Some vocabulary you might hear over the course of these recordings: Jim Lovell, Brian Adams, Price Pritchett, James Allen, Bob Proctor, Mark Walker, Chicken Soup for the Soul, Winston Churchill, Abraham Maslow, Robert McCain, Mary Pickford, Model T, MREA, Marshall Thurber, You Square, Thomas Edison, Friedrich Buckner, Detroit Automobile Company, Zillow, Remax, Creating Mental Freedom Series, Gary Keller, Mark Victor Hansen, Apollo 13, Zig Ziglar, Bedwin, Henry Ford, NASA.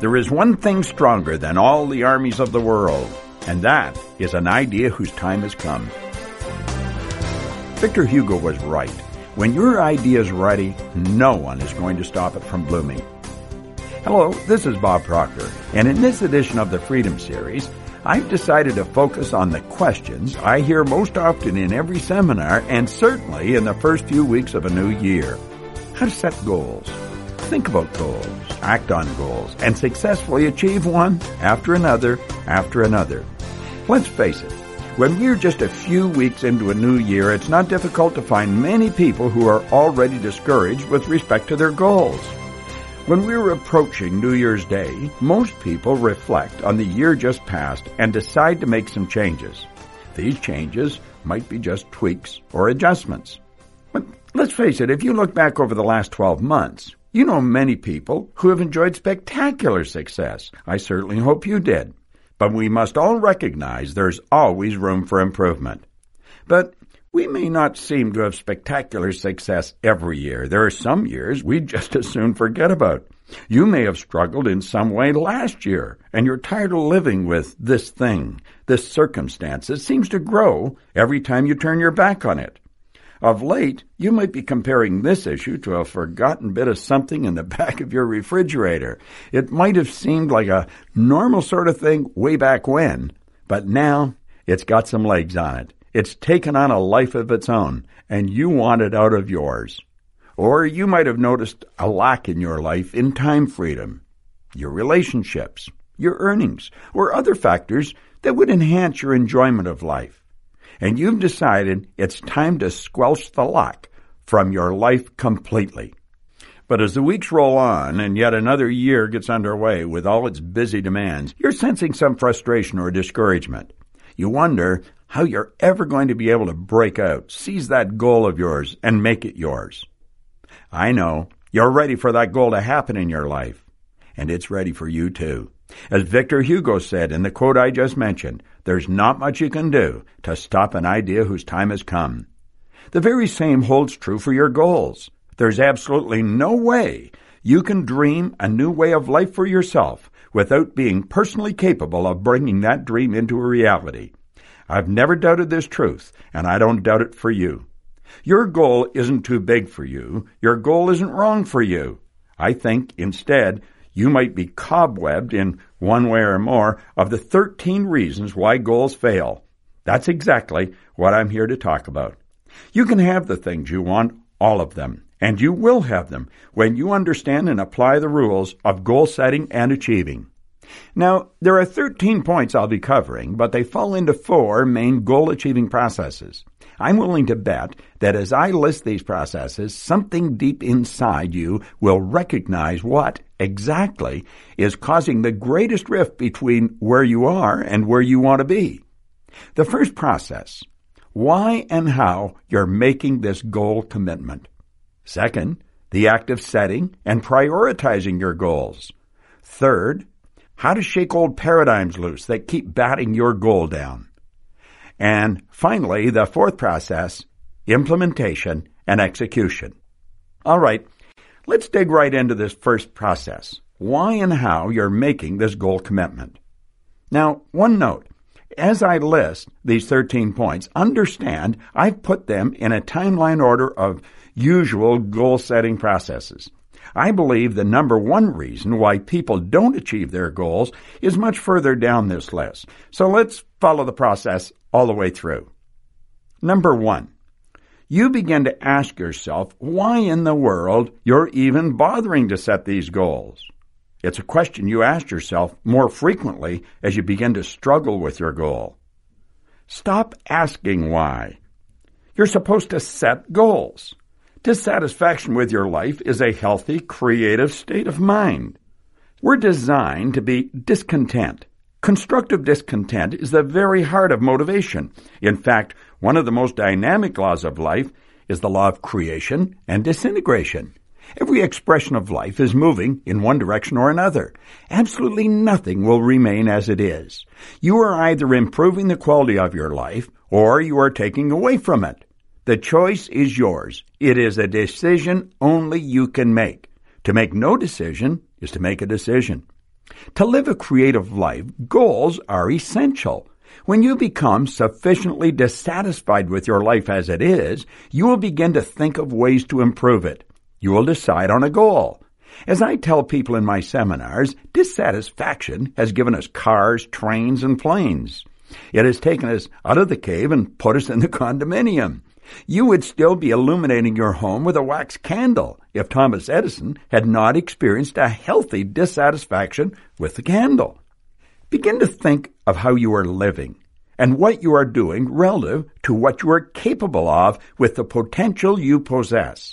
There is one thing stronger than all the armies of the world, and that is an idea whose time has come. Victor Hugo was right. When your idea is ready, no one is going to stop it from blooming. Hello, this is Bob Proctor, and in this edition of the Freedom Series, I've decided to focus on the questions I hear most often in every seminar and certainly in the first few weeks of a new year. How to set goals. Think about goals, act on goals, and successfully achieve one after another after another. Let's face it, when we're just a few weeks into a new year, it's not difficult to find many people who are already discouraged with respect to their goals. When we're approaching New Year's Day, most people reflect on the year just passed and decide to make some changes. These changes might be just tweaks or adjustments. But let's face it, if you look back over the last 12 months, you know many people who have enjoyed spectacular success. I certainly hope you did. But we must all recognize there's always room for improvement. But we may not seem to have spectacular success every year. There are some years we just as soon forget about. You may have struggled in some way last year, and you're tired of living with this thing, this circumstance that seems to grow every time you turn your back on it. Of late, you might be comparing this issue to a forgotten bit of something in the back of your refrigerator. It might have seemed like a normal sort of thing way back when, but now it's got some legs on it. It's taken on a life of its own, and you want it out of yours. Or you might have noticed a lack in your life in time freedom, your relationships, your earnings, or other factors that would enhance your enjoyment of life. And you've decided it's time to squelch the luck from your life completely. But as the weeks roll on and yet another year gets underway with all its busy demands, you're sensing some frustration or discouragement. You wonder how you're ever going to be able to break out, seize that goal of yours, and make it yours. I know you're ready for that goal to happen in your life, and it's ready for you too. As Victor Hugo said in the quote I just mentioned, there's not much you can do to stop an idea whose time has come. The very same holds true for your goals. There's absolutely no way you can dream a new way of life for yourself without being personally capable of bringing that dream into a reality. I've never doubted this truth, and I don't doubt it for you. Your goal isn't too big for you. Your goal isn't wrong for you. I think, instead, you might be cobwebbed in one way or more of the 13 reasons why goals fail. That's exactly what I'm here to talk about. You can have the things you want, all of them, and you will have them when you understand and apply the rules of goal setting and achieving. Now, there are 13 points I'll be covering, but they fall into four main goal-achieving processes. I'm willing to bet that as I list these processes, something deep inside you will recognize what exactly is causing the greatest rift between where you are and where you want to be. The first process, why and how you're making this goal commitment. Second, the act of setting and prioritizing your goals. Third, how to shake old paradigms loose that keep batting your goal down. And finally, the fourth process, implementation and execution. All right, let's dig right into this first process, why and how you're making this goal commitment. Now, one note, As I list these 13 points, understand I've put them in a timeline order of usual goal-setting processes. I believe the number one reason why people don't achieve their goals is much further down this list, so let's follow the process all the way through. Number one, you begin to ask yourself why in the world you're even bothering to set these goals. It's a question you ask yourself more frequently as you begin to struggle with your goal. Stop asking why. You're supposed to set goals. Dissatisfaction with your life is a healthy, creative state of mind. We're designed to be discontent. Constructive discontent is the very heart of motivation. In fact, one of the most dynamic laws of life is the law of creation and disintegration. Every expression of life is moving in one direction or another. Absolutely nothing will remain as it is. You are either improving the quality of your life or you are taking away from it. The choice is yours. It is a decision only you can make. To make no decision is to make a decision. To live a creative life, goals are essential. When you become sufficiently dissatisfied with your life as it is, you will begin to think of ways to improve it. You will decide on a goal. As I tell people in my seminars, dissatisfaction has given us cars, trains, and planes. It has taken us out of the cave and put us in the condominium. You would still be illuminating your home with a wax candle if Thomas Edison had not experienced a healthy dissatisfaction with the candle. Begin to think of how you are living and what you are doing relative to what you are capable of with the potential you possess.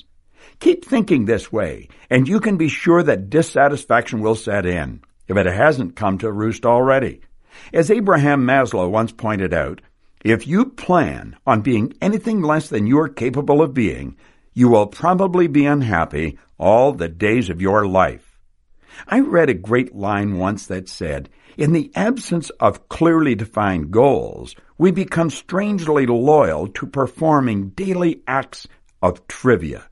Keep thinking this way, and you can be sure that dissatisfaction will set in, if it hasn't come to roost already. As Abraham Maslow once pointed out, if you plan on being anything less than you are capable of being, you will probably be unhappy all the days of your life. I read a great line once that said, "In the absence of clearly defined goals, we become strangely loyal to performing daily acts of trivia."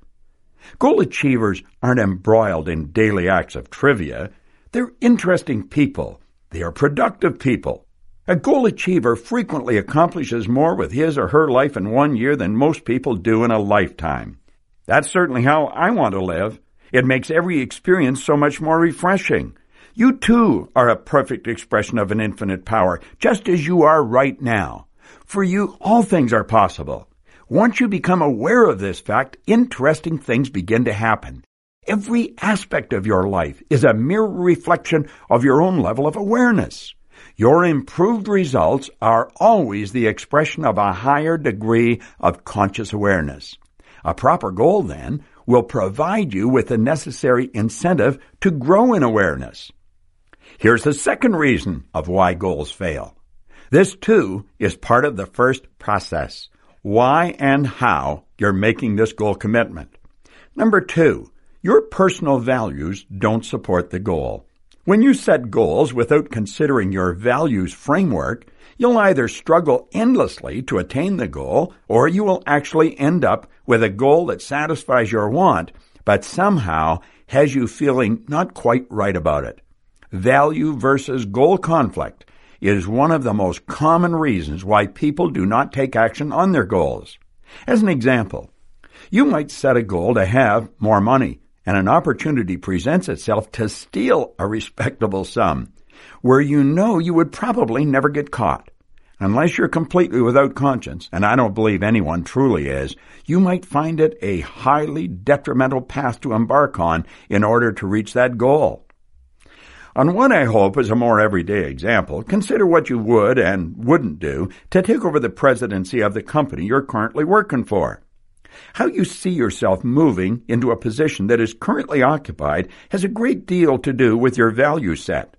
Goal achievers aren't embroiled in daily acts of trivia. They're interesting people. They are productive people. A goal achiever frequently accomplishes more with his or her life in 1 year than most people do in a lifetime. That's certainly how I want to live. It makes every experience so much more refreshing. You too are a perfect expression of an infinite power, just as you are right now. For you, all things are possible. Once you become aware of this fact, interesting things begin to happen. Every aspect of your life is a mere reflection of your own level of awareness. Your improved results are always the expression of a higher degree of conscious awareness. A proper goal, then, will provide you with the necessary incentive to grow in awareness. Here's the second reason of why goals fail. This, too, is part of the first process: why and how you're making this goal commitment. Number two, your personal values don't support the goal. When you set goals without considering your values framework, you'll either struggle endlessly to attain the goal, or you will actually end up with a goal that satisfies your want, but somehow has you feeling not quite right about it. Value versus goal conflict is one of the most common reasons why people do not take action on their goals. As an example, you might set a goal to have more money, and an opportunity presents itself to steal a respectable sum, where you know you would probably never get caught. Unless you're completely without conscience, and I don't believe anyone truly is, you might find it a highly detrimental path to embark on in order to reach that goal. On what I hope is a more everyday example, consider what you would and wouldn't do to take over the presidency of the company you're currently working for. How you see yourself moving into a position that is currently occupied has a great deal to do with your value set.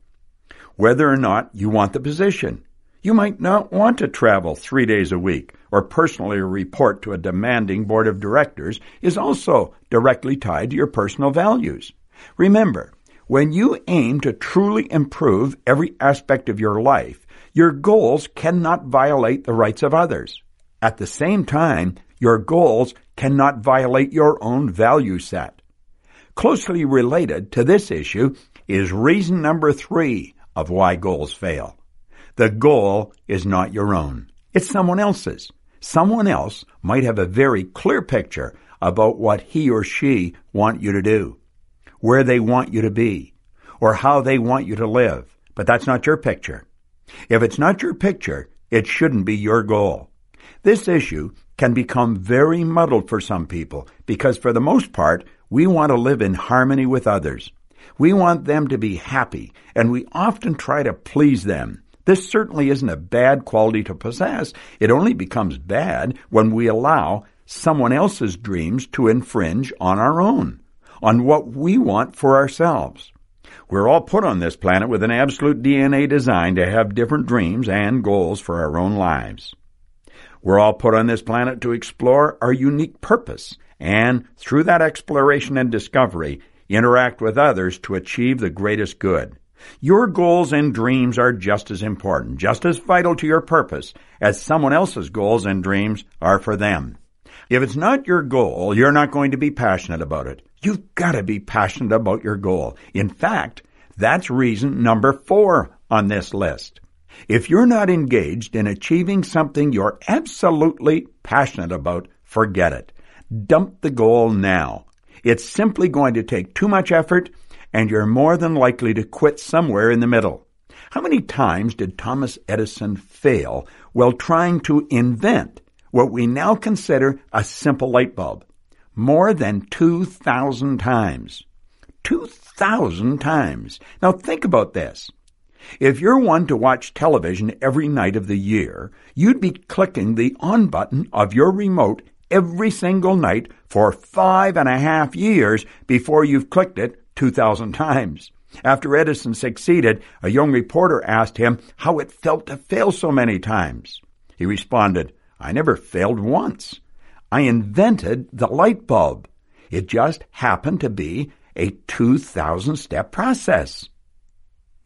Whether or not you want the position, you might not want to travel 3 days a week or personally report to a demanding board of directors is also directly tied to your personal values. Remember, when you aim to truly improve every aspect of your life, your goals cannot violate the rights of others. At the same time, your goals cannot violate your own value set. Closely related to this issue is reason number three of why goals fail. The goal is not your own. It's someone else's. Someone else might have a very clear picture about what he or she want you to do, where they want you to be, or how they want you to live. But that's not your picture. If it's not your picture, it shouldn't be your goal. This issue can become very muddled for some people because for the most part, we want to live in harmony with others. We want them to be happy, and we often try to please them. This certainly isn't a bad quality to possess. It only becomes bad when we allow someone else's dreams to infringe on our own, on what we want for ourselves. We're all put on this planet with an absolute DNA design to have different dreams and goals for our own lives. We're all put on this planet to explore our unique purpose and, through that exploration and discovery, interact with others to achieve the greatest good. Your goals and dreams are just as important, just as vital to your purpose as someone else's goals and dreams are for them. If it's not your goal, you're not going to be passionate about it. You've got to be passionate about your goal. In fact, that's reason number 4 on this list. If you're not engaged in achieving something you're absolutely passionate about, forget it. Dump the goal now. It's simply going to take too much effort, and you're more than likely to quit somewhere in the middle. How many times did Thomas Edison fail while trying to invent what we now consider a simple light bulb? More than 2,000 times. 2,000 times. Now think about this. If you're one to watch television every night of the year, you'd be clicking the on button of your remote every single night for 5.5 years before you've clicked it 2,000 times. After Edison succeeded, a young reporter asked him how it felt to fail so many times. He responded, "I never failed once. I invented the light bulb. It just happened to be a 2,000-step process."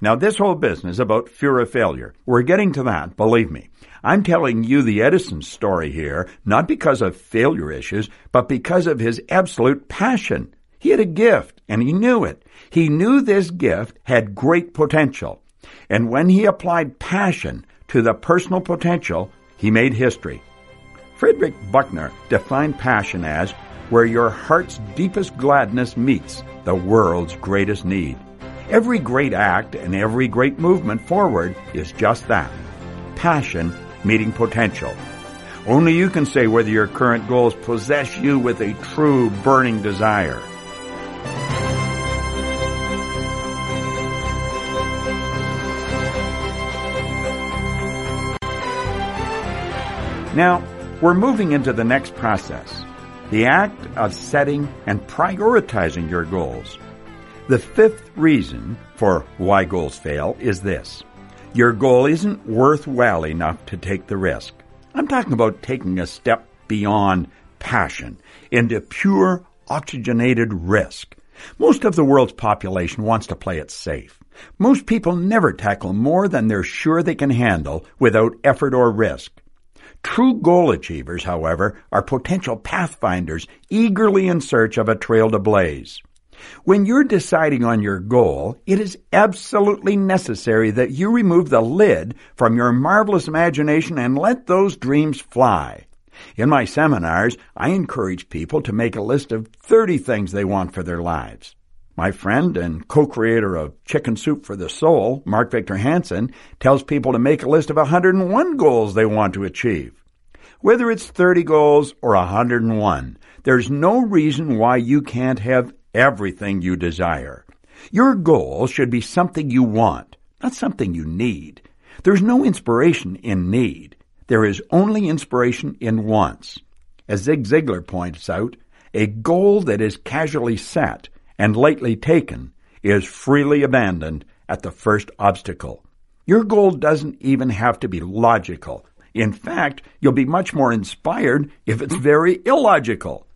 Now, this whole business about fear of failure, we're getting to that, believe me. I'm telling you the Edison story here, not because of failure issues, but because of his absolute passion. He had a gift, and he knew it. He knew this gift had great potential. And when he applied passion to the personal potential, he made history. Friedrich Buckner defined passion as where your heart's deepest gladness meets the world's greatest need. Every great act and every great movement forward is just that, passion meeting potential. Only you can say whether your current goals possess you with a true burning desire. Now, we're moving into the next process, the act of setting and prioritizing your goals. The 5th reason for why goals fail is this. Your goal isn't worthwhile enough to take the risk. I'm talking about taking a step beyond passion into pure oxygenated risk. Most of the world's population wants to play it safe. Most people never tackle more than they're sure they can handle without effort or risk. True goal achievers, however, are potential pathfinders eagerly in search of a trail to blaze. When you're deciding on your goal, it is absolutely necessary that you remove the lid from your marvelous imagination and let those dreams fly. In my seminars, I encourage people to make a list of 30 things they want for their lives. My friend and co-creator of Chicken Soup for the Soul, Mark Victor Hansen, tells people to make a list of 101 goals they want to achieve. Whether it's 30 goals or 101, there's no reason why you can't have everything you desire. Your goal should be something you want, not something you need. There's no inspiration in need. There is only inspiration in wants. As Zig Ziglar points out, a goal that is casually set and lightly taken is freely abandoned at the first obstacle. Your goal doesn't even have to be logical. In fact, you'll be much more inspired if it's very illogical.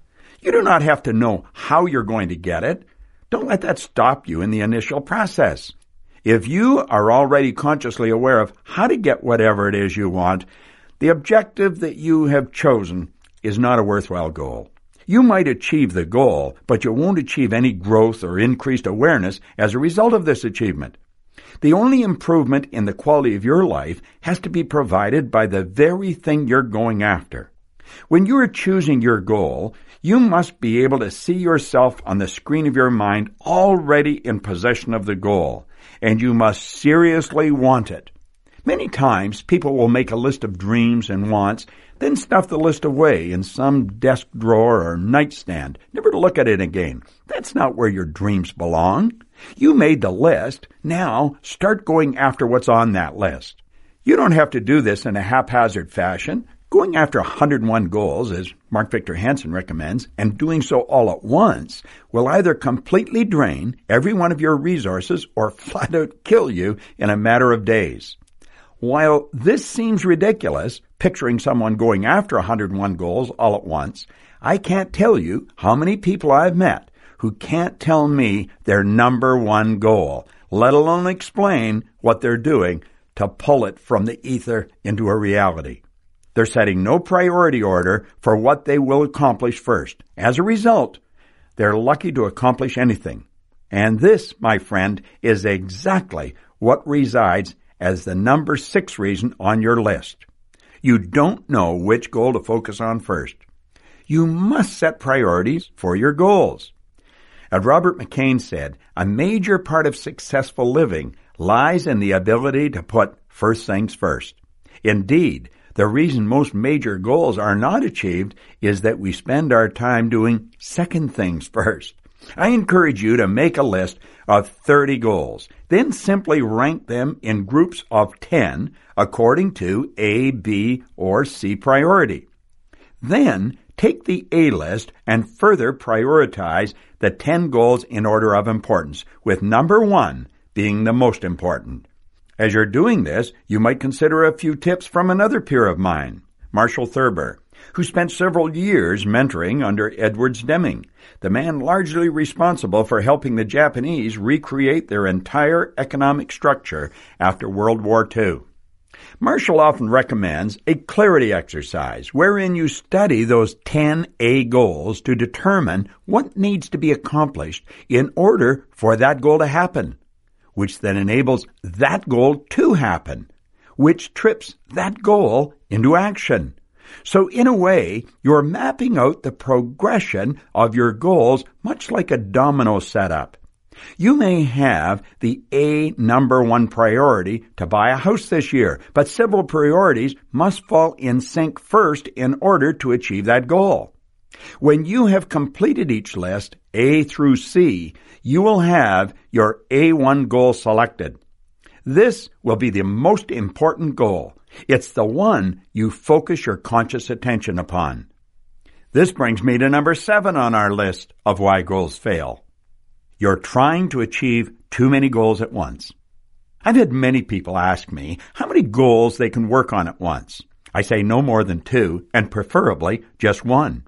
You do not have to know how you're going to get it. Don't let that stop you in the initial process. If you are already consciously aware of how to get whatever it is you want, the objective that you have chosen is not a worthwhile goal. You might achieve the goal, but you won't achieve any growth or increased awareness as a result of this achievement. The only improvement in the quality of your life has to be provided by the very thing you're going after. When you are choosing your goal, you must be able to see yourself on the screen of your mind already in possession of the goal, and you must seriously want it. Many times, people will make a list of dreams and wants, then stuff the list away in some desk drawer or nightstand, never to look at it again. That's not where your dreams belong. You made the list. Now, start going after what's on that list. You don't have to do this in a haphazard fashion. Going after 101 goals, as Mark Victor Hansen recommends, and doing so all at once, will either completely drain every one of your resources or flat out kill you in a matter of days. While this seems ridiculous, picturing someone going after 101 goals all at once, I can't tell you how many people I've met who can't tell me their number one goal, let alone explain what they're doing to pull it from the ether into a reality. They're setting no priority order for what they will accomplish first. As a result, they're lucky to accomplish anything. And this, my friend, is exactly what resides as the number 6 reason on your list. You don't know which goal to focus on first. You must set priorities for your goals. As Robert McCain said, a major part of successful living lies in the ability to put first things first. Indeed, the reason most major goals are not achieved is that we spend our time doing second things first. I encourage you to make a list of 30 goals, then simply rank them in groups of 10 according to A, B, or C priority. Then take the A list and further prioritize the 10 goals in order of importance, with number 1 being the most important. As you're doing this, you might consider a few tips from another peer of mine, Marshall Thurber, who spent several years mentoring under Edward Deming, the man largely responsible for helping the Japanese recreate their entire economic structure after World War II. Marshall often recommends a clarity exercise wherein you study those 10 A goals to determine what needs to be accomplished in order for that goal to happen, which then enables that goal to happen, which trips that goal into action. So in a way, you're mapping out the progression of your goals much like a domino setup. You may have the A number 1 priority to buy a house this year, but several priorities must fall in sync first in order to achieve that goal. When you have completed each list, A through C, you will have your A1 goal selected. This will be the most important goal. It's the one you focus your conscious attention upon. This brings me to number 7 on our list of why goals fail. You're trying to achieve too many goals at once. I've had many people ask me how many goals they can work on at once. I say no more than 2, and preferably just 1.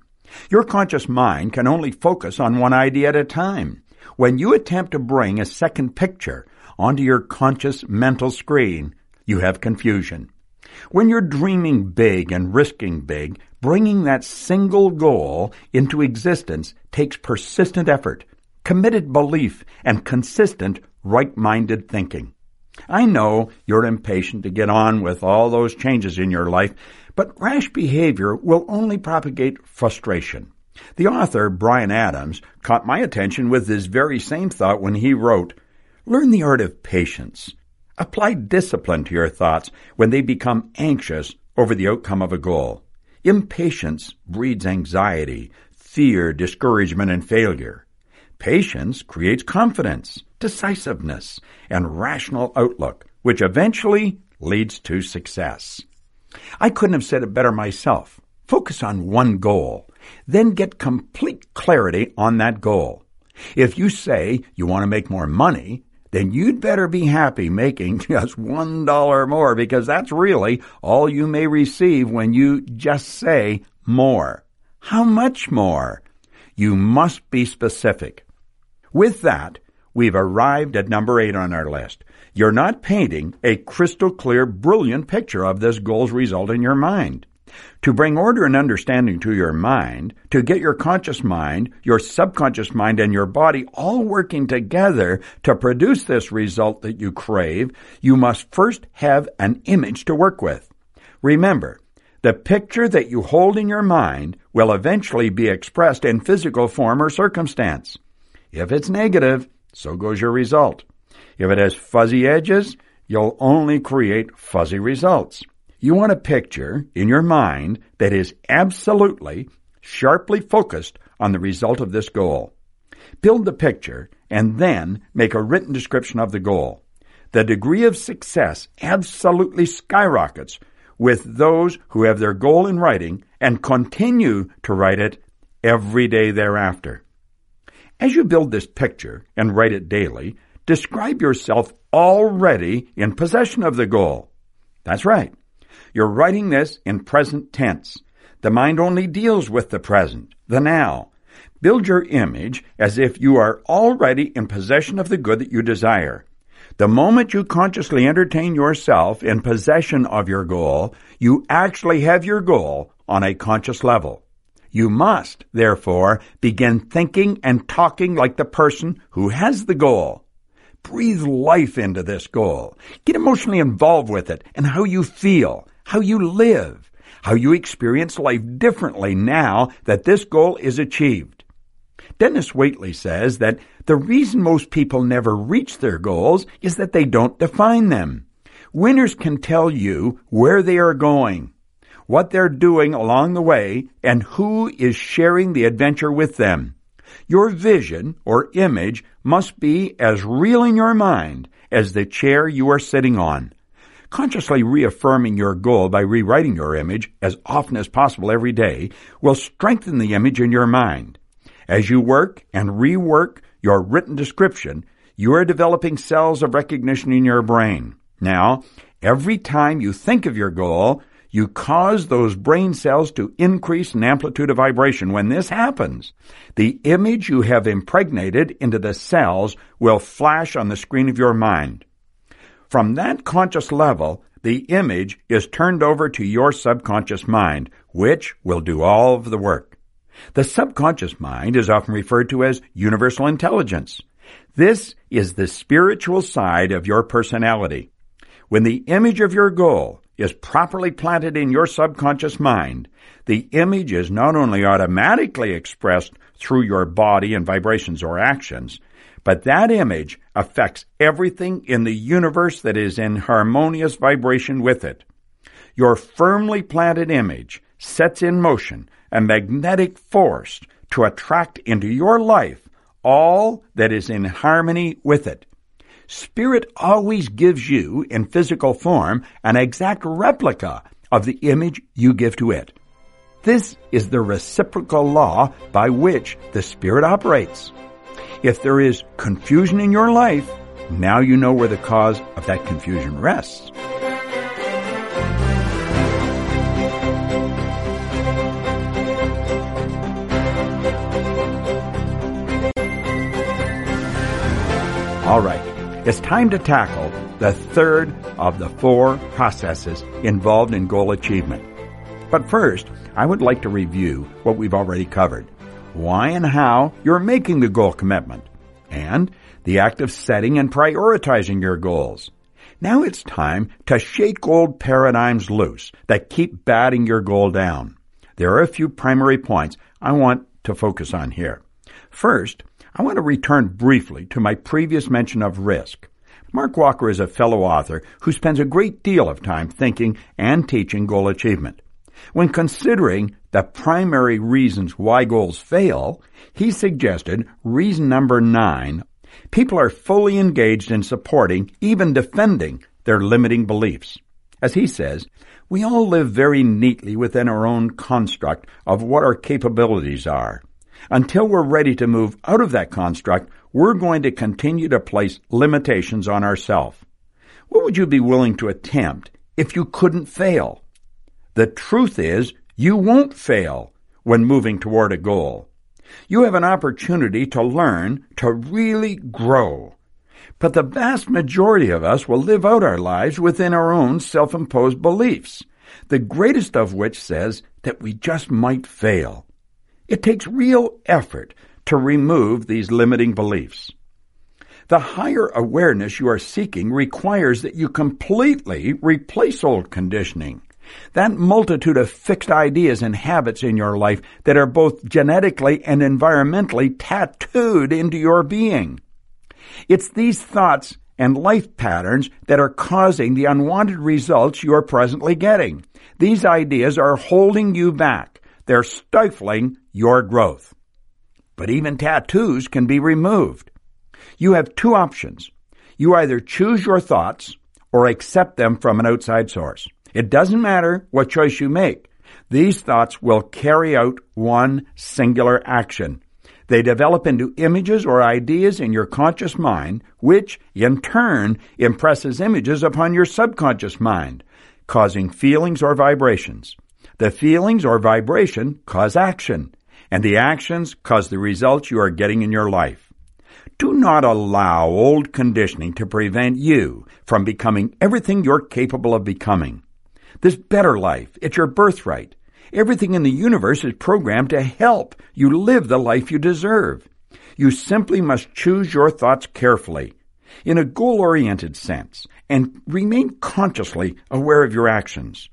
Your conscious mind can only focus on one idea at a time. When you attempt to bring a second picture onto your conscious mental screen, you have confusion. When you're dreaming big and risking big, bringing that single goal into existence takes persistent effort, committed belief, and consistent right-minded thinking. I know you're impatient to get on with all those changes in your life, but rash behavior will only propagate frustration. The author, Brian Adams, caught my attention with this very same thought when he wrote, "Learn the art of patience. Apply discipline to your thoughts when they become anxious over the outcome of a goal. Impatience breeds anxiety, fear, discouragement, and failure. Patience creates confidence, decisiveness, and rational outlook, which eventually leads to success." I couldn't have said it better myself. Focus on one goal, then get complete clarity on that goal. If you say you want to make more money, then you'd better be happy making just $1 more, because that's really all you may receive when you just say more. How much more? You must be specific. With that, we've arrived at number 8 on our list. You're not painting a crystal clear, brilliant picture of this goal's result in your mind. To bring order and understanding to your mind, to get your conscious mind, your subconscious mind, and your body all working together to produce this result that you crave, you must first have an image to work with. Remember, the picture that you hold in your mind will eventually be expressed in physical form or circumstance. If it's negative, so goes your result. If it has fuzzy edges, you'll only create fuzzy results. You want a picture in your mind that is absolutely, sharply focused on the result of this goal. Build the picture and then make a written description of the goal. The degree of success absolutely skyrockets with those who have their goal in writing and continue to write it every day thereafter. As you build this picture and write it daily, describe yourself already in possession of the goal. That's right. You're writing this in present tense. The mind only deals with the present, the now. Build your image as if you are already in possession of the good that you desire. The moment you consciously entertain yourself in possession of your goal, you actually have your goal on a conscious level. You must, therefore, begin thinking and talking like the person who has the goal. Breathe life into this goal. Get emotionally involved with it and how you feel, how you live, how you experience life differently now that this goal is achieved. Dennis Waitley says that the reason most people never reach their goals is that they don't define them. Winners can tell you where they are going, what they're doing along the way, and who is sharing the adventure with them. Your vision or image must be as real in your mind as the chair you are sitting on. Consciously reaffirming your goal by rewriting your image as often as possible every day will strengthen the image in your mind. As you work and rework your written description, you are developing cells of recognition in your brain. Now, every time you think of your goal, you cause those brain cells to increase in amplitude of vibration. When this happens, the image you have impregnated into the cells will flash on the screen of your mind. From that conscious level, the image is turned over to your subconscious mind, which will do all of the work. The subconscious mind is often referred to as universal intelligence. This is the spiritual side of your personality. When the image of your goal is properly planted in your subconscious mind, the image is not only automatically expressed through your body and vibrations or actions, but that image affects everything in the universe that is in harmonious vibration with it. Your firmly planted image sets in motion a magnetic force to attract into your life all that is in harmony with it. Spirit always gives you, in physical form, an exact replica of the image you give to it. This is the reciprocal law by which the Spirit operates. If there is confusion in your life, now you know where the cause of that confusion rests. All right. It's time to tackle the third of the four processes involved in goal achievement. But first, I would like to review what we've already covered. Why and how you're making the goal commitment, and the act of setting and prioritizing your goals. Now it's time to shake old paradigms loose that keep batting your goal down. There are a few primary points I want to focus on here. First, I want to return briefly to my previous mention of risk. Mark Walker is a fellow author who spends a great deal of time thinking and teaching goal achievement. When considering the primary reasons why goals fail, he suggested reason number 9, people are fully engaged in supporting, even defending, their limiting beliefs. As he says, we all live very neatly within our own construct of what our capabilities are. Until we're ready to move out of that construct, we're going to continue to place limitations on ourselves. What would you be willing to attempt if you couldn't fail? The truth is, you won't fail when moving toward a goal. You have an opportunity to learn, to really grow. But the vast majority of us will live out our lives within our own self-imposed beliefs, the greatest of which says that we just might fail. It takes real effort to remove these limiting beliefs. The higher awareness you are seeking requires that you completely replace old conditioning, that multitude of fixed ideas and habits in your life that are both genetically and environmentally tattooed into your being. It's these thoughts and life patterns that are causing the unwanted results you are presently getting. These ideas are holding you back. They're stifling your growth. But even tattoos can be removed. You have two options. You either choose your thoughts or accept them from an outside source. It doesn't matter what choice you make. These thoughts will carry out one singular action. They develop into images or ideas in your conscious mind, which, in turn, impresses images upon your subconscious mind, causing feelings or vibrations. The feelings or vibration cause action, and the actions cause the results you are getting in your life. Do not allow old conditioning to prevent you from becoming everything you're capable of becoming. This better life, it's your birthright. Everything in the universe is programmed to help you live the life you deserve. You simply must choose your thoughts carefully, in a goal-oriented sense, and remain consciously aware of your actions.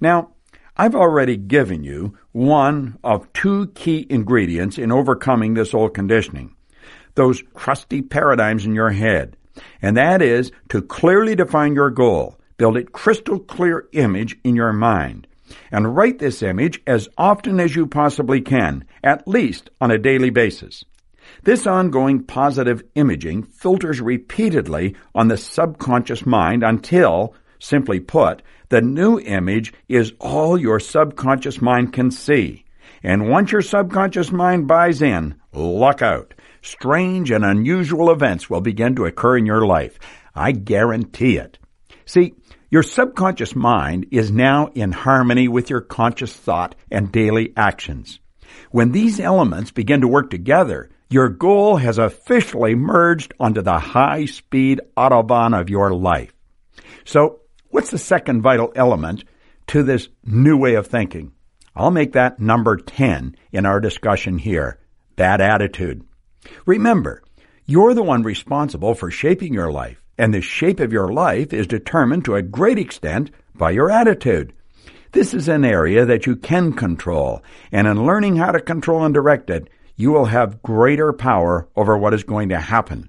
Now, I've already given you one of two key ingredients in overcoming this old conditioning, those crusty paradigms in your head, and that is to clearly define your goal, build a crystal clear image in your mind, and write this image as often as you possibly can, at least on a daily basis. This ongoing positive imaging filters repeatedly on the subconscious mind until, simply put, the new image is all your subconscious mind can see. And once your subconscious mind buys in, luck out. Strange and unusual events will begin to occur in your life. I guarantee it. See, your subconscious mind is now in harmony with your conscious thought and daily actions. When these elements begin to work together, your goal has officially merged onto the high-speed autobahn of your life. So, what's the second vital element to this new way of thinking? I'll make that number 10 in our discussion here. Bad attitude. Remember, you're the one responsible for shaping your life, and the shape of your life is determined to a great extent by your attitude. This is an area that you can control, and in learning how to control and direct it, you will have greater power over what is going to happen.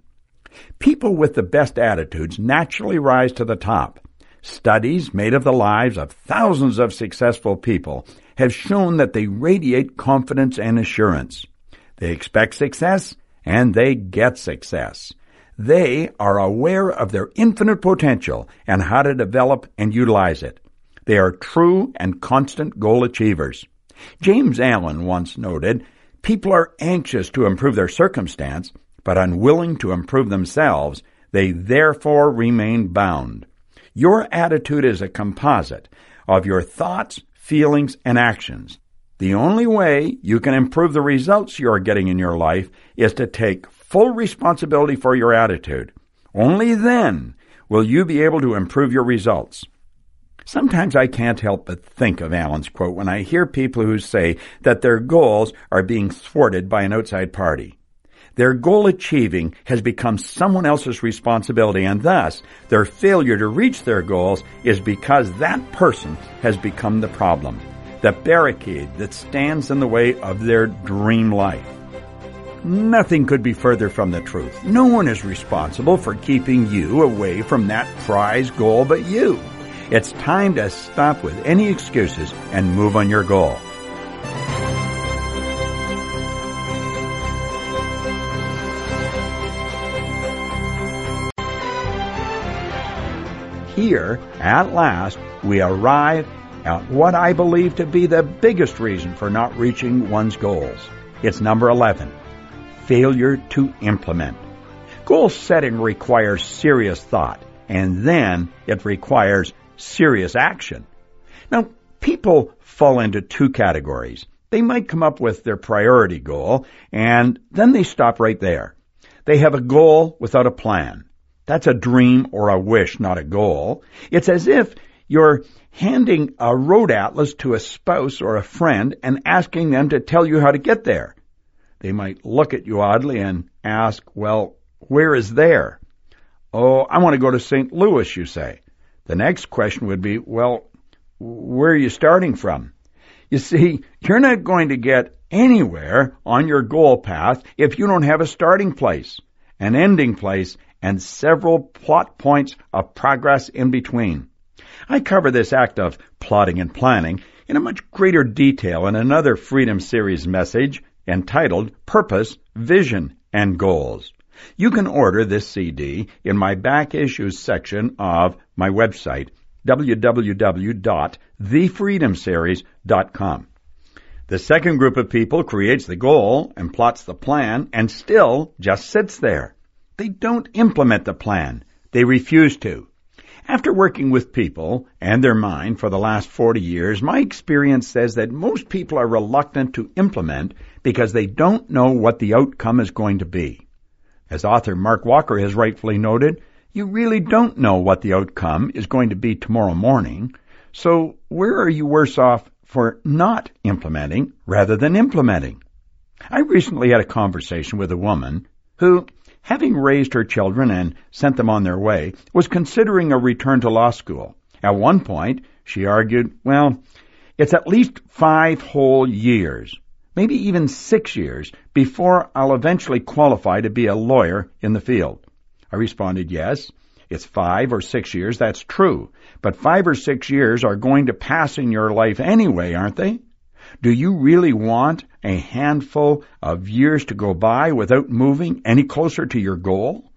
People with the best attitudes naturally rise to the top. Studies made of the lives of thousands of successful people have shown that they radiate confidence and assurance. They expect success, and they get success. They are aware of their infinite potential and how to develop and utilize it. They are true and constant goal achievers. James Allen once noted, "People are anxious to improve their circumstance, but unwilling to improve themselves. They therefore remain bound." Your attitude is a composite of your thoughts, feelings, and actions. The only way you can improve the results you are getting in your life is to take full responsibility for your attitude. Only then will you be able to improve your results. Sometimes I can't help but think of Allen's quote when I hear people who say that their goals are being thwarted by an outside party. Their goal achieving has become someone else's responsibility, and thus their failure to reach their goals is because that person has become the problem, the barricade that stands in the way of their dream life. Nothing could be further from the truth. No one is responsible for keeping you away from that prize goal but you. It's time to stop with any excuses and move on your goal. Here, at last, we arrive at what I believe to be the biggest reason for not reaching one's goals. It's number 11, failure to implement. Goal setting requires serious thought, and then it requires serious action. Now, people fall into two categories. They might come up with their priority goal, and then they stop right there. They have a goal without a plan. That's a dream or a wish, not a goal. It's as if You're handing a road atlas to a spouse or a friend and asking them to tell you how to get there. They might look at you oddly and ask, well, where is there? Oh, I want to go to St. Louis, you say. The next question would be, well, where are you starting from? You see, you're not going to get anywhere on your goal path if you don't have a starting place, an ending place, and several plot points of progress in between. I cover this act of plotting and planning in a much greater detail in another Freedom Series message entitled Purpose, Vision, and Goals. You can order this CD in my back issues section of my website, www.thefreedomseries.com. The second group of people creates the goal and plots the plan and still just sits there. They don't implement the plan. They refuse to. After working with people and their mind for the last 40 years, my experience says that most people are reluctant to implement because they don't know what the outcome is going to be. As author Mark Walker has rightfully noted, you really don't know what the outcome is going to be tomorrow morning, so where are you worse off for not implementing rather than implementing? I recently had a conversation with a woman who, having raised her children and sent them on their way, was considering a return to law school. At one point, she argued, well, it's at least 5 whole years, maybe even 6 years, before I'll eventually qualify to be a lawyer in the field. I responded, yes, it's 5 or 6 years, that's true, but 5 or 6 years are going to pass in your life anyway, aren't they? Do you really want a handful of years to go by without moving any closer to your goal?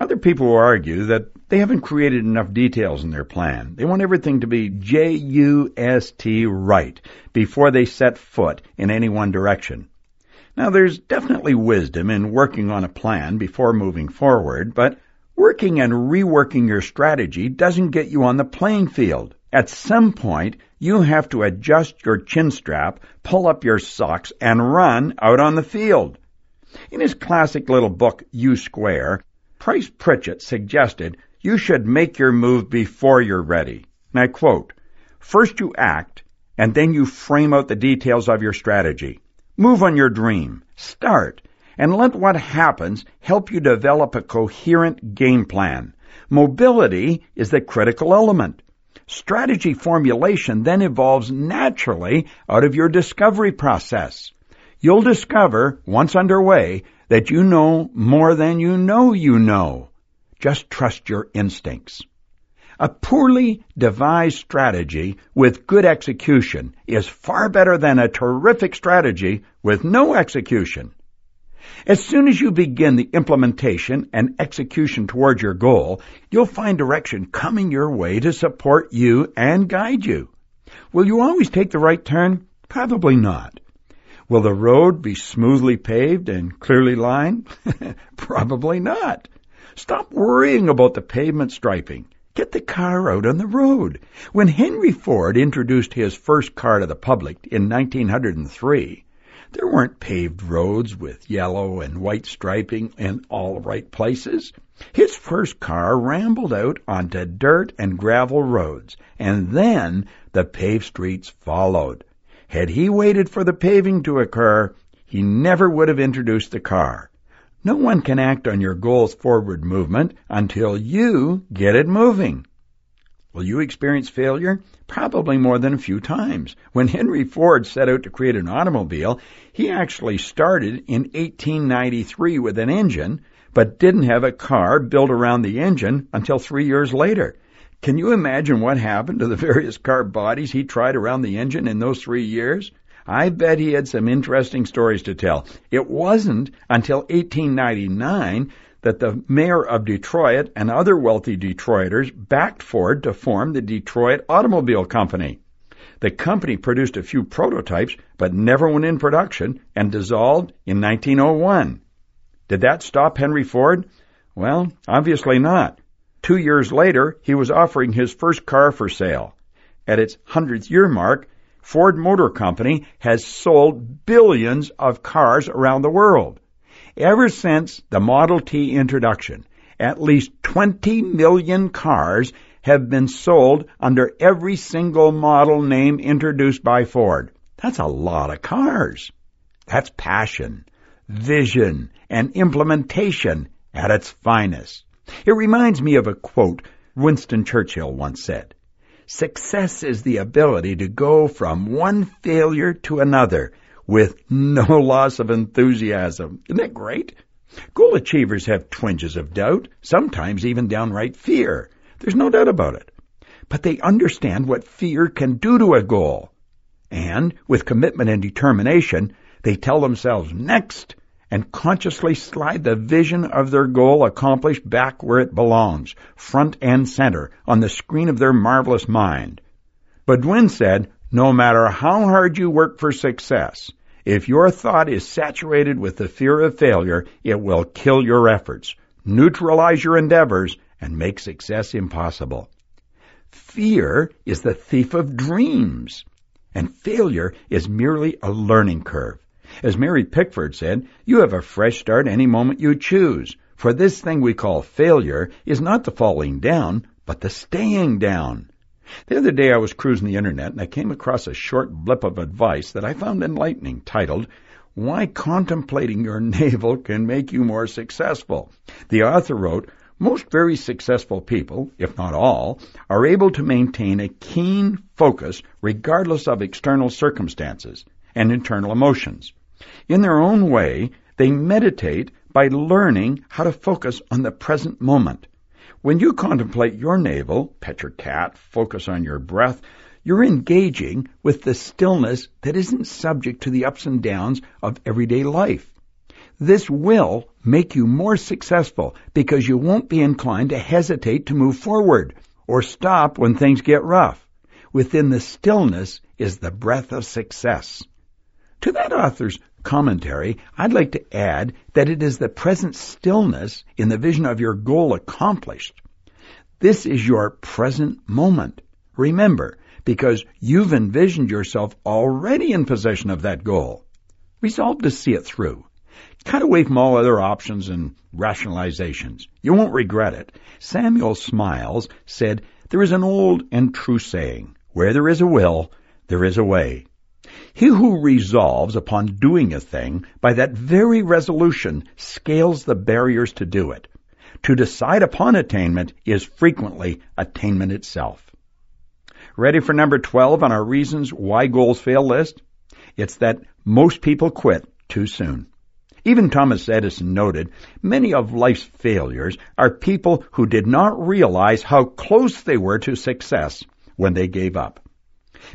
Other people argue that they haven't created enough details in their plan. They want everything to be just right before they set foot in any one direction. Now, there's definitely wisdom in working on a plan before moving forward, but working and reworking your strategy doesn't get you on the playing field. At some point, you have to adjust your chin strap, pull up your socks, and run out on the field. In his classic little book, You Square, Price Pritchett suggested you should make your move before you're ready. And I quote, "First you act, and then you frame out the details of your strategy. Move on your dream. Start, and let what happens help you develop a coherent game plan. Mobility is the critical element. Strategy formulation then evolves naturally out of your discovery process. You'll discover, once underway, that you know more than you know. Just trust your instincts." A poorly devised strategy with good execution is far better than a terrific strategy with no execution. As soon as you begin the implementation and execution toward your goal, you'll find direction coming your way to support you and guide you. Will you always take the right turn? Probably not. Will the road be smoothly paved and clearly lined? Probably not. Stop worrying about the pavement striping. Get the car out on the road. When Henry Ford introduced his first car to the public in 1903, there weren't paved roads with yellow and white striping in all the right places. His first car rambled out onto dirt and gravel roads, and then the paved streets followed. Had he waited for the paving to occur, he never would have introduced the car. No one can act on your goal's forward movement until you get it moving. Will you experience failure? Probably more than a few times. When Henry Ford set out to create an automobile, he actually started in 1893 with an engine, but didn't have a car built around the engine until 3 years later. Can you imagine what happened to the various car bodies he tried around the engine in those 3 years? I bet he had some interesting stories to tell. It wasn't until 1899 that the mayor of Detroit and other wealthy Detroiters backed Ford to form the Detroit Automobile Company. The company produced a few prototypes, but never went in production and dissolved in 1901. Did that stop Henry Ford? Well, obviously not. 2 years later, he was offering his first car for sale. At its 100th year mark, Ford Motor Company has sold billions of cars around the world. Ever since the Model T introduction, at least 20 million cars have been sold under every single model name introduced by Ford. That's a lot of cars. That's passion, vision, and implementation at its finest. It reminds me of a quote Winston Churchill once said, "Success is the ability to go from one failure to another with no loss of enthusiasm." Isn't that great? Goal achievers have twinges of doubt, sometimes even downright fear. There's no doubt about it. But they understand what fear can do to a goal. And, with commitment and determination, they tell themselves next and consciously slide the vision of their goal accomplished back where it belongs, front and center, on the screen of their marvelous mind. Bedwin said, "No matter how hard you work for success, if your thought is saturated with the fear of failure, it will kill your efforts, neutralize your endeavors, and make success impossible." Fear is the thief of dreams, and failure is merely a learning curve. As Mary Pickford said, "You have a fresh start any moment you choose, for this thing we call failure is not the falling down, but the staying down." The other day I was cruising the internet and I came across a short blip of advice that I found enlightening, titled, "Why Contemplating Your Navel Can Make You More Successful." The author wrote, "Most very successful people, if not all, are able to maintain a keen focus regardless of external circumstances and internal emotions. In their own way, they meditate by learning how to focus on the present moment. When you contemplate your navel, pet your cat, focus on your breath, you're engaging with the stillness that isn't subject to the ups and downs of everyday life. This will make you more successful because you won't be inclined to hesitate to move forward or stop when things get rough. Within the stillness is the breath of success." To that author's commentary, I'd like to add that it is the present stillness in the vision of your goal accomplished. This is your present moment. Remember, because you've envisioned yourself already in possession of that goal. Resolve to see it through. Cut away from all other options and rationalizations. You won't regret it. Samuel Smiles said, "There is an old and true saying, where there is a will, there is a way. He who resolves upon doing a thing, by that very resolution scales the barriers to do it. To decide upon attainment is frequently attainment itself." Ready for number 12 on our reasons why goals fail list? It's that most people quit too soon. Even Thomas Edison noted, "Many of life's failures are people who did not realize how close they were to success when they gave up."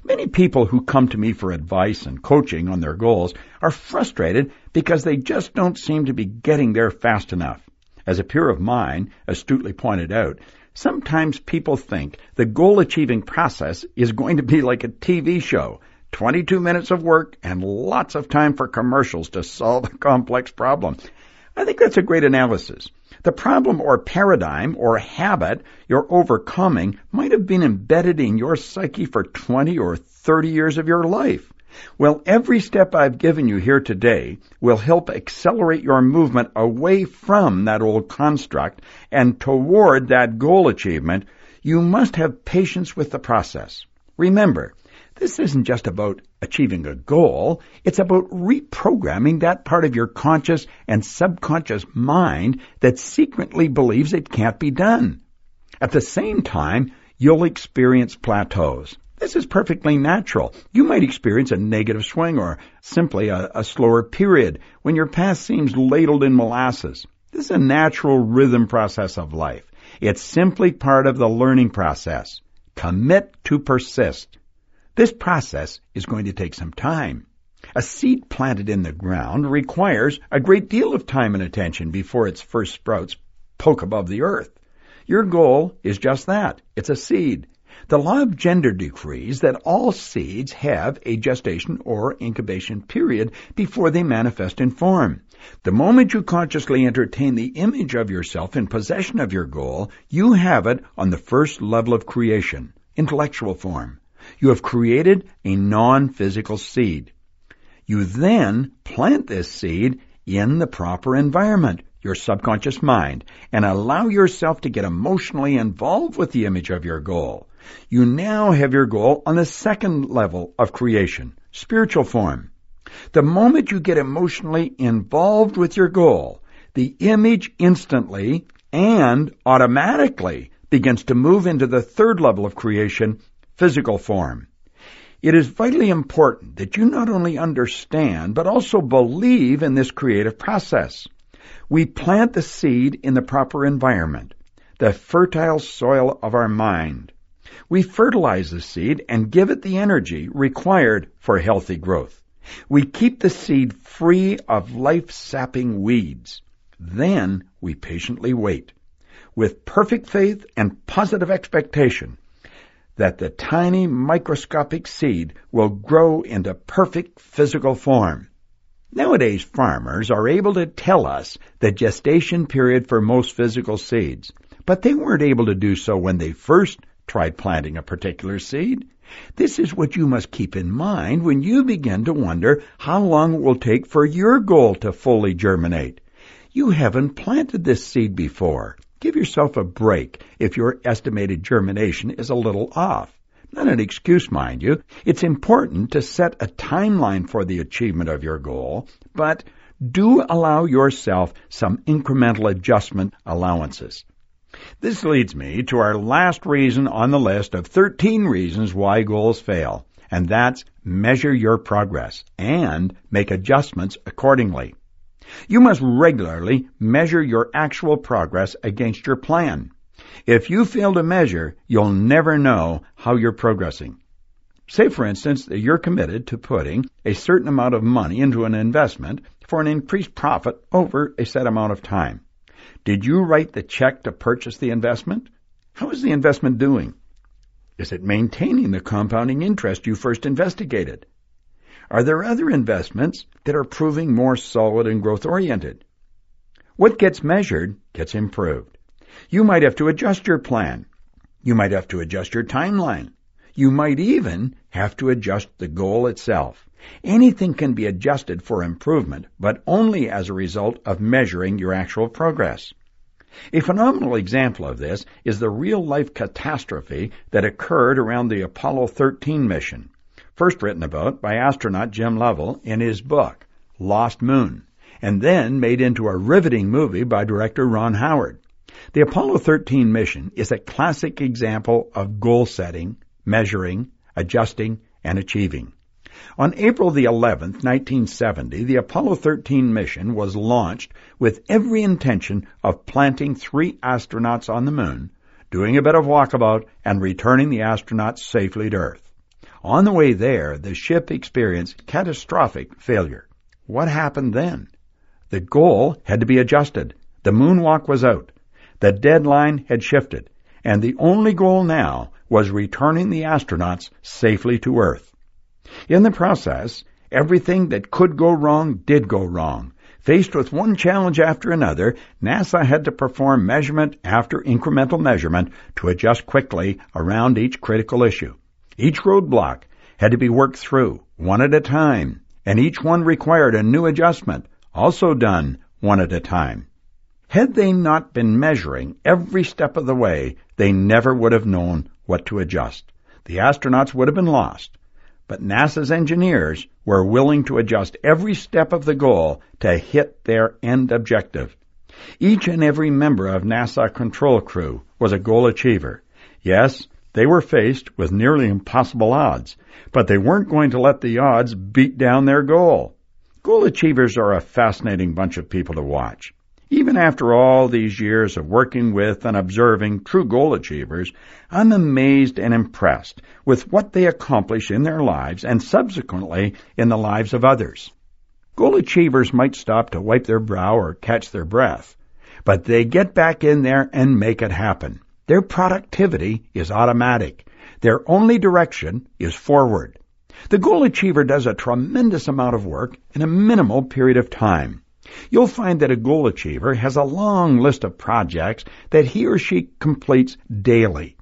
Many people who come to me for advice and coaching on their goals are frustrated because they just don't seem to be getting there fast enough. As a peer of mine astutely pointed out, sometimes people think the goal-achieving process is going to be like a TV show, 22 minutes of work and lots of time for commercials to solve a complex problem. I think that's a great analysis. The problem or paradigm or habit you're overcoming might have been embedded in your psyche for 20 or 30 years of your life. Well, every step I've given you here today will help accelerate your movement away from that old construct and toward that goal achievement. You must have patience with the process. Remember, this isn't just about achieving a goal, it's about reprogramming that part of your conscious and subconscious mind that secretly believes it can't be done. At the same time, you'll experience plateaus. This is perfectly natural. You might experience a negative swing or simply a slower period when your past seems ladled in molasses. This is a natural rhythm process of life. It's simply part of the learning process. Commit to persist. This process is going to take some time. A seed planted in the ground requires a great deal of time and attention before its first sprouts poke above the earth. Your goal is just that. It's a seed. The law of gender decrees that all seeds have a gestation or incubation period before they manifest in form. The moment you consciously entertain the image of yourself in possession of your goal, you have it on the first level of creation, intellectual form. You have created a non-physical seed. You then plant this seed in the proper environment, your subconscious mind, and allow yourself to get emotionally involved with the image of your goal. You now have your goal on the second level of creation, spiritual form. The moment you get emotionally involved with your goal, the image instantly and automatically begins to move into the third level of creation, physical form. It is vitally important that you not only understand, but also believe in this creative process. We plant the seed in the proper environment, the fertile soil of our mind. We fertilize the seed and give it the energy required for healthy growth. We keep the seed free of life-sapping weeds. Then we patiently wait, with perfect faith and positive expectation, that the tiny microscopic seed will grow into perfect physical form. Nowadays, farmers are able to tell us the gestation period for most physical seeds, but they weren't able to do so when they first tried planting a particular seed. This is what you must keep in mind when you begin to wonder how long it will take for your goal to fully germinate. You haven't planted this seed before. Give yourself a break if your estimated germination is a little off. Not an excuse, mind you. It's important to set a timeline for the achievement of your goal, but do allow yourself some incremental adjustment allowances. This leads me to our last reason on the list of 13 reasons why goals fail, and that's measure your progress and make adjustments accordingly. You must regularly measure your actual progress against your plan. If you fail to measure, you'll never know how you're progressing. Say, for instance, that you're committed to putting a certain amount of money into an investment for an increased profit over a set amount of time. Did you write the check to purchase the investment? How is the investment doing? Is it maintaining the compounding interest you first investigated? Are there other investments that are proving more solid and growth-oriented? What gets measured gets improved. You might have to adjust your plan. You might have to adjust your timeline. You might even have to adjust the goal itself. Anything can be adjusted for improvement, but only as a result of measuring your actual progress. A phenomenal example of this is the real-life catastrophe that occurred around the Apollo 13 mission, first written about by astronaut Jim Lovell in his book, Lost Moon, and then made into a riveting movie by director Ron Howard. The Apollo 13 mission is a classic example of goal setting, measuring, adjusting, and achieving. On April the 11th, 1970, the Apollo 13 mission was launched with every intention of planting 3 astronauts on the moon, doing a bit of walkabout, and returning the astronauts safely to Earth. On the way there, the ship experienced catastrophic failure. What happened then? The goal had to be adjusted. The moonwalk was out. The deadline had shifted. And the only goal now was returning the astronauts safely to Earth. In the process, everything that could go wrong did go wrong. Faced with one challenge after another, NASA had to perform measurement after incremental measurement to adjust quickly around each critical issue. Each roadblock had to be worked through, one at a time, and each one required a new adjustment, also done one at a time. Had they not been measuring every step of the way, they never would have known what to adjust. The astronauts would have been lost, but NASA's engineers were willing to adjust every step of the goal to hit their end objective. Each and every member of NASA control crew was a goal achiever. Yes, they were faced with nearly impossible odds, but they weren't going to let the odds beat down their goal. Goal achievers are a fascinating bunch of people to watch. Even after all these years of working with and observing true goal achievers, I'm amazed and impressed with what they accomplish in their lives and subsequently in the lives of others. Goal achievers might stop to wipe their brow or catch their breath, but they get back in there and make it happen. Their productivity is automatic. Their only direction is forward. The goal achiever does a tremendous amount of work in a minimal period of time. You'll find that a goal achiever has a long list of projects that he or she completes daily.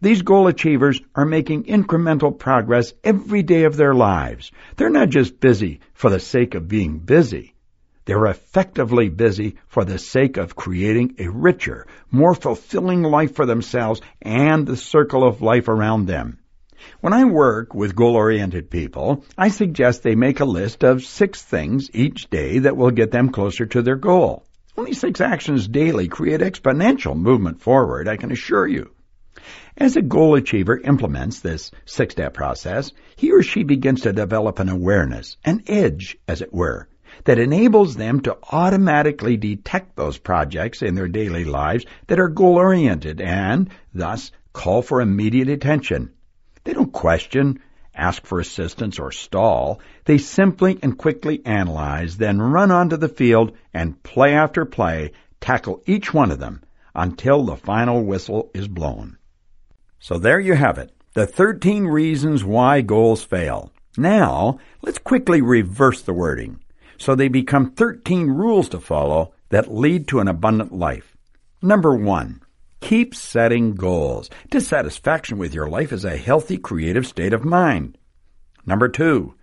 These goal achievers are making incremental progress every day of their lives. They're not just busy for the sake of being busy. They're effectively busy for the sake of creating a richer, more fulfilling life for themselves and the circle of life around them. When I work with goal-oriented people, I suggest they make a list of 6 things each day that will get them closer to their goal. Only 6 actions daily create exponential movement forward, I can assure you. As a goal achiever implements this 6-step process, he or she begins to develop an awareness, an edge, as it were, that enables them to automatically detect those projects in their daily lives that are goal-oriented and, thus, call for immediate attention. They don't question, ask for assistance, or stall. They simply and quickly analyze, then run onto the field and play after play, tackle each one of them until the final whistle is blown. So there you have it, the 13 reasons why goals fail. Now, let's quickly reverse the wording, so they become 13 rules to follow that lead to an abundant life. Number 1, keep setting goals. Dissatisfaction with your life is a healthy, creative state of mind. Number 2,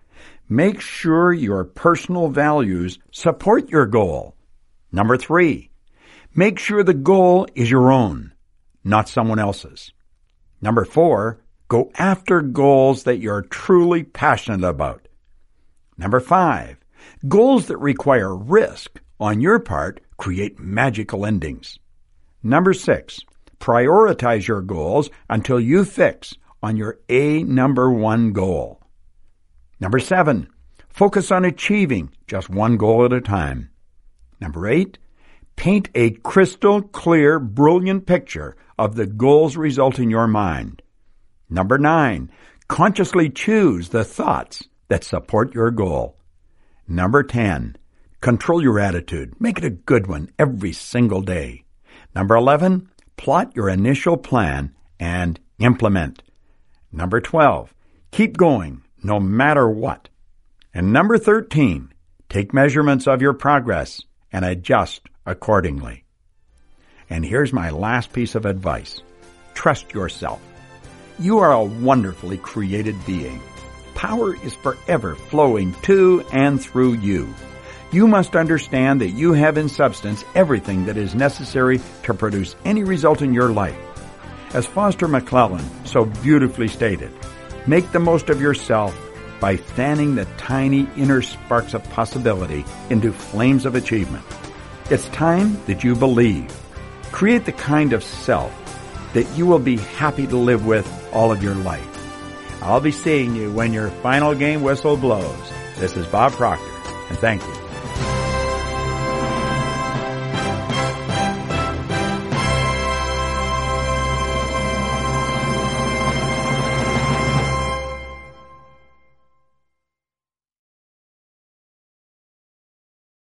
make sure your personal values support your goal. Number 3, make sure the goal is your own, not someone else's. Number 4, go after goals that you're truly passionate about. Number 5, goals that require risk on your part create magical endings. Number 6, prioritize your goals until you fix on your number one goal. Number 7, focus on achieving just one goal at a time. Number 8, paint a crystal clear, brilliant picture of the goal's result in your mind. Number 9, consciously choose the thoughts that support your goal. Number 10, control your attitude. Make it a good one every single day. Number 11, plot your initial plan and implement. Number 12, keep going no matter what. And number 13, take measurements of your progress and adjust accordingly. And here's my last piece of advice. Trust yourself. You are a wonderfully created being. Power is forever flowing to and through you. You must understand that you have in substance everything that is necessary to produce any result in your life. As Foster McClellan so beautifully stated, make the most of yourself by fanning the tiny inner sparks of possibility into flames of achievement. It's time that you believe. Create the kind of self that you will be happy to live with all of your life. I'll be seeing you when your final game whistle blows. This is Bob Proctor, and thank you.